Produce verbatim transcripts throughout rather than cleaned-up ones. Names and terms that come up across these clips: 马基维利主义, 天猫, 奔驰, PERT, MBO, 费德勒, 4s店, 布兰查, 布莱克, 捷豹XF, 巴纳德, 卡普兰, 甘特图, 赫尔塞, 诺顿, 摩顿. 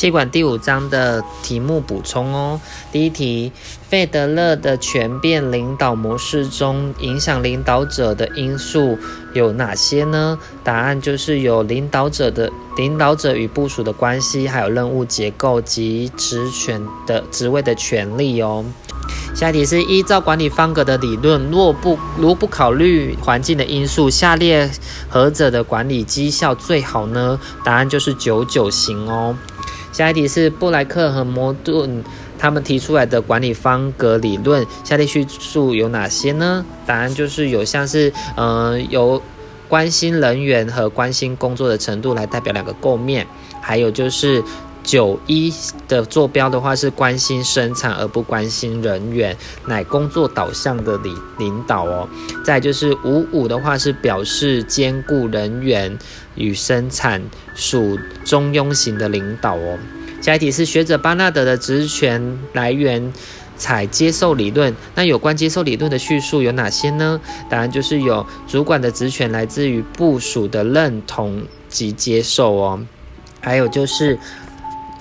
气管第五章的题目补充哦。第一题，费德勒的全变领导模式中，影响领导者的因素有哪些呢？答案就是有领导者的领导者与部属的关系，还有任务结构及职权的职位的权利哦。下一题是依照管理方格的理论，若不如不考虑环境的因素，下列何者的管理绩效最好呢？答案就是九九型哦。下一题是布莱克和摩顿他们提出来的管理方格理论，下列叙述有哪些呢？答案就是有像是呃有关心人员和关心工作的程度来代表两个构面，还有就是九一的坐标的话是关心生产而不关心人员，乃工作导向的领领导哦。再来就是五五的话是表示兼顾人员与生产，属中庸型的领导哦。下一题是学者巴纳德的职权来源采接受理论，那有关接受理论的叙述有哪些呢？答案就是有主管的职权来自于部属的认同及接受哦，还有就是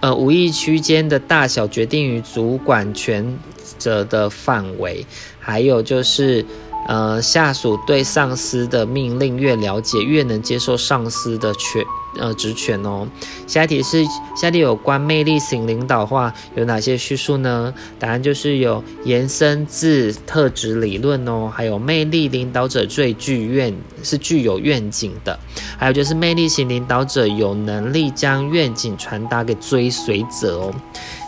呃，无意区间的大小决定于主管权责的范围，还有就是，呃，下属对上司的命令越了解，越能接受上司的权呃职权哦。下一题是下列有关魅力型领导话有哪些叙述呢？答案就是有延伸自特质理论哦，还有魅力领导者最具愿是具有愿景的。还有就是魅力型领导者有能力将愿景传达给追随者哦。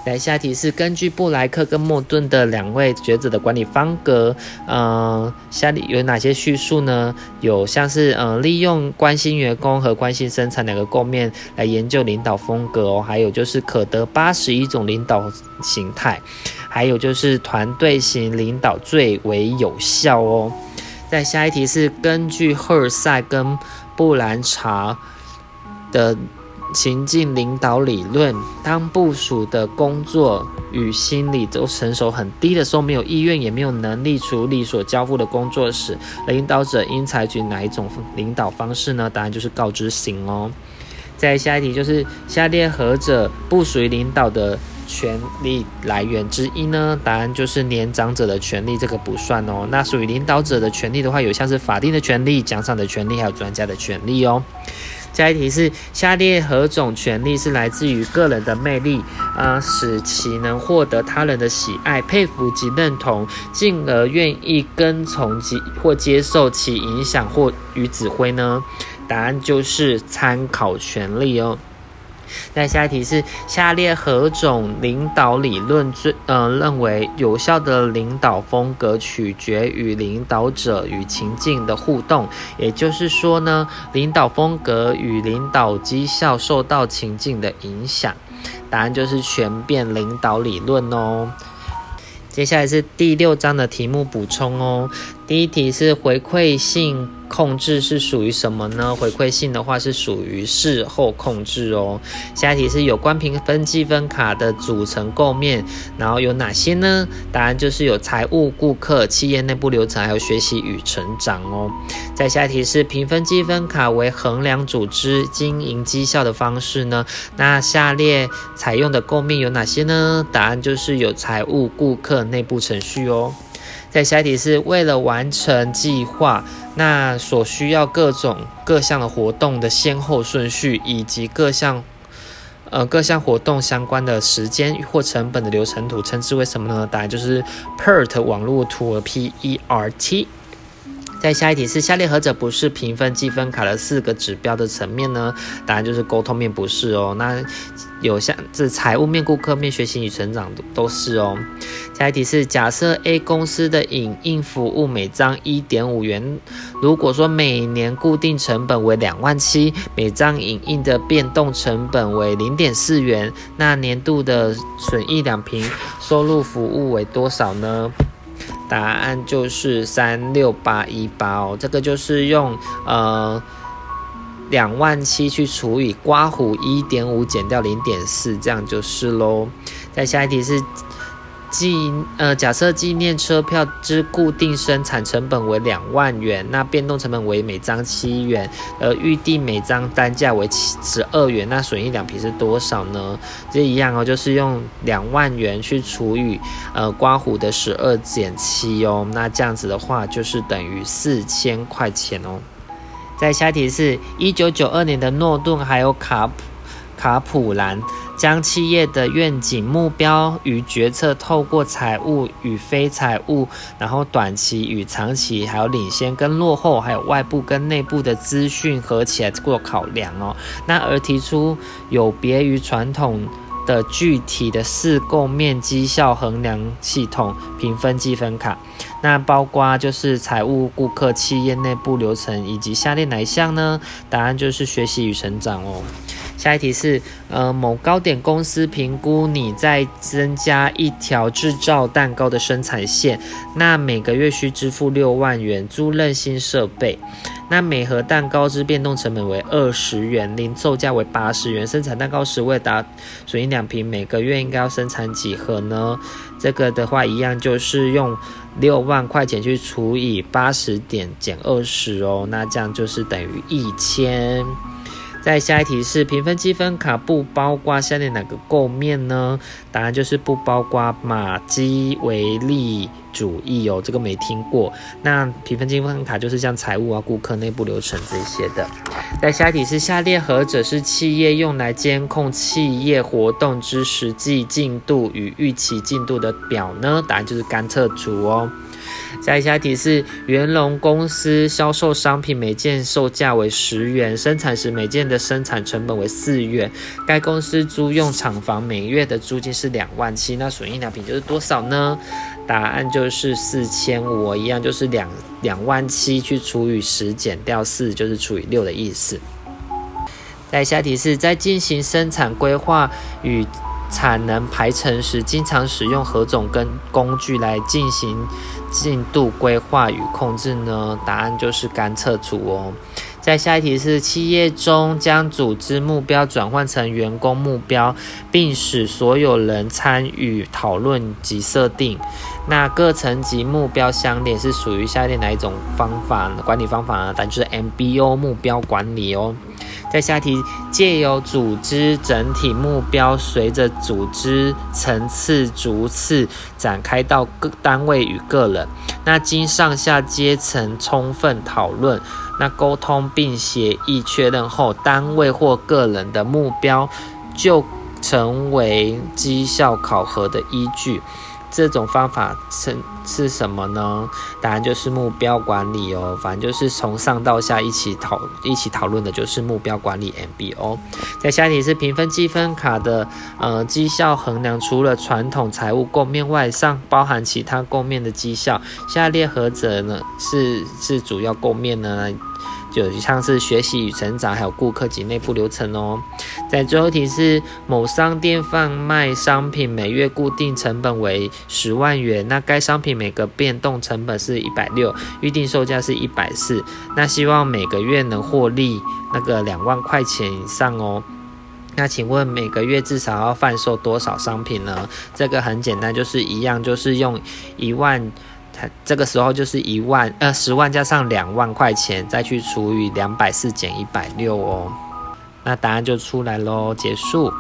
来，下题是根据布莱克跟莫顿的两位学者的管理方格，呃，下里有哪些叙述呢？有像是呃利用关心员工和关心生产两个构面来研究领导风格哦，还有就是可得八十一种领导形态，还有就是团队型领导最为有效哦。再下一题是根据赫尔塞跟布兰查的情境领导理论，当部署的工作与心理都成熟很低的时候，没有意愿也没有能力处理所交付的工作时，领导者应采取哪一种领导方式呢？答案就是告知型哦。再下一题就是下列何者不属于领导的权力来源之一呢？答案就是年长者的权利，这个不算哦。那属于领导者的权利的话，有像是法定的权利、奖赏的权利，还有专家的权利哦。下一题是下列何种权利是来自于个人的魅力，呃，使其能获得他人的喜爱、佩服及认同，进而愿意跟从及或接受其影响或与指挥呢？答案就是参考权利哦。那下一题是下列何种领导理论最呃认为有效的领导风格取决于领导者与情境的互动，也就是说呢，领导风格与领导绩效受到情境的影响。答案就是全变领导理论哦。接下来是第六章的题目补充哦。第一题是回馈性控制是属于什么呢？回馈性的话是属于事后控制哦。下一题是有关评分积分卡的组成构面，然后有哪些呢？答案就是有财务、顾客、企业内部流程，还有学习与成长哦。再下一题是评分积分卡为衡量组织经营绩效的方式呢？那下列采用的构面有哪些呢？答案就是有财务、顾客、内部程序哦。再下一题是为了完成计划，那所需要各种各项的活动的先后顺序，以及各项呃各项活动相关的时间或成本的流程图，称之为什么呢？答案就是 P E R T 网络图 P E R T。再下一题是下列何者不是评分积分卡的四个指标的层面呢？答案就是沟通面不是哦。那有像是财务面、顾客面、学习与成长都是哦。下一题是假设 A 公司的影印服务每张 一点五元，如果说每年固定成本为两万七，每张影印的变动成本为 零点四元，那年度的损益两平收入服务为多少呢？答案就是三六八一八哦，这个就是用呃两万七去除以刮胡 一点五 减掉 零点四， 这样就是咯。再下一题是纪呃假设纪念车票之固定生产成本为两万元，那变动成本为每张七元，呃，预定每张单价为十二元，那损益两平是多少呢？这一样哦，就是用两万元去除以呃刮胡的十二减七哦，那这样子的话就是等于四千块钱哦。再下一题是一九九二年的诺顿还有卡普卡普兰将企业的愿景、目标与决策透过财务与非财务，然后短期与长期，还有领先跟落后，还有外部跟内部的资讯合起来做考量哦。那而提出有别于传统的具体的市购面绩效衡量系统评分积分卡，那包括就是财务、顾客、企业内部流程以及下列哪一项呢？答案就是学习与成长哦。下一题是，呃，某糕点公司评估拟再增加一条制造蛋糕的生产线，那每个月需支付六万元租赁新设备，那每盒蛋糕之变动成本为二十元，零售价为八十元，生产蛋糕十位达损益两平，每个月应该要生产几盒呢？这个的话一样就是用六万块钱去除以八十点减二十哦，那这样就是等于一千。再下一题是评分积分卡不包括下列哪个构面呢？答案就是不包括马基维利主义哦，这个没听过。那评分积分卡就是像财务啊、顾客、内部流程这些的。再下一题是下列何者是企业用来监控企业活动之实际进度与预期进度的表呢？答案就是甘特图哦。下一下题是元隆公司销售商品每件售价为十元，生产时每件的生产成本为四元，该公司租用厂房每月的租金是两万七，那损益两平就是多少呢？答案就是四千五，一样就是两两万七去除以十减掉四，就是除以六的意思。再下题是在进行生产规划与产能排程时，经常使用何种跟工具来进行进度规划与控制呢？答案就是甘特图哦。再下一题是企业中将组织目标转换成员工目标，并使所有人参与讨论及设定，那各层级目标相连，是属于下列哪一种方法管理方法呢？答案就是 M B O 目标管理哦。在下题借由组织整体目标，随着组织层次逐次展开到各单位与个人，那经上下阶层充分讨论，那沟通并协议确认后，单位或个人的目标就成为绩效考核的依据。这种方法是是什么呢？答案就是目标管理哦，反正就是从上到下一起讨一起讨论的就是目标管理 M B O。在下一题是评分积分卡的呃绩效衡量，除了传统财务构面外，上包含其他构面的绩效，下列何者呢是是主要构面呢？就像是学习与成长，还有顾客及内部流程哦。在最后一题是某商店贩卖商品每月固定成本为十万元，那该商品每个变动成本是一百六十，预定售价是一百四十，那希望每个月能获利那个两万块钱以上哦。那请问每个月至少要贩售多少商品呢？这个很简单，就是一样就是用一万这个时候就是一万呃十万加上两万块钱，再去除以两百四减一百六哦，那答案就出来咯，结束。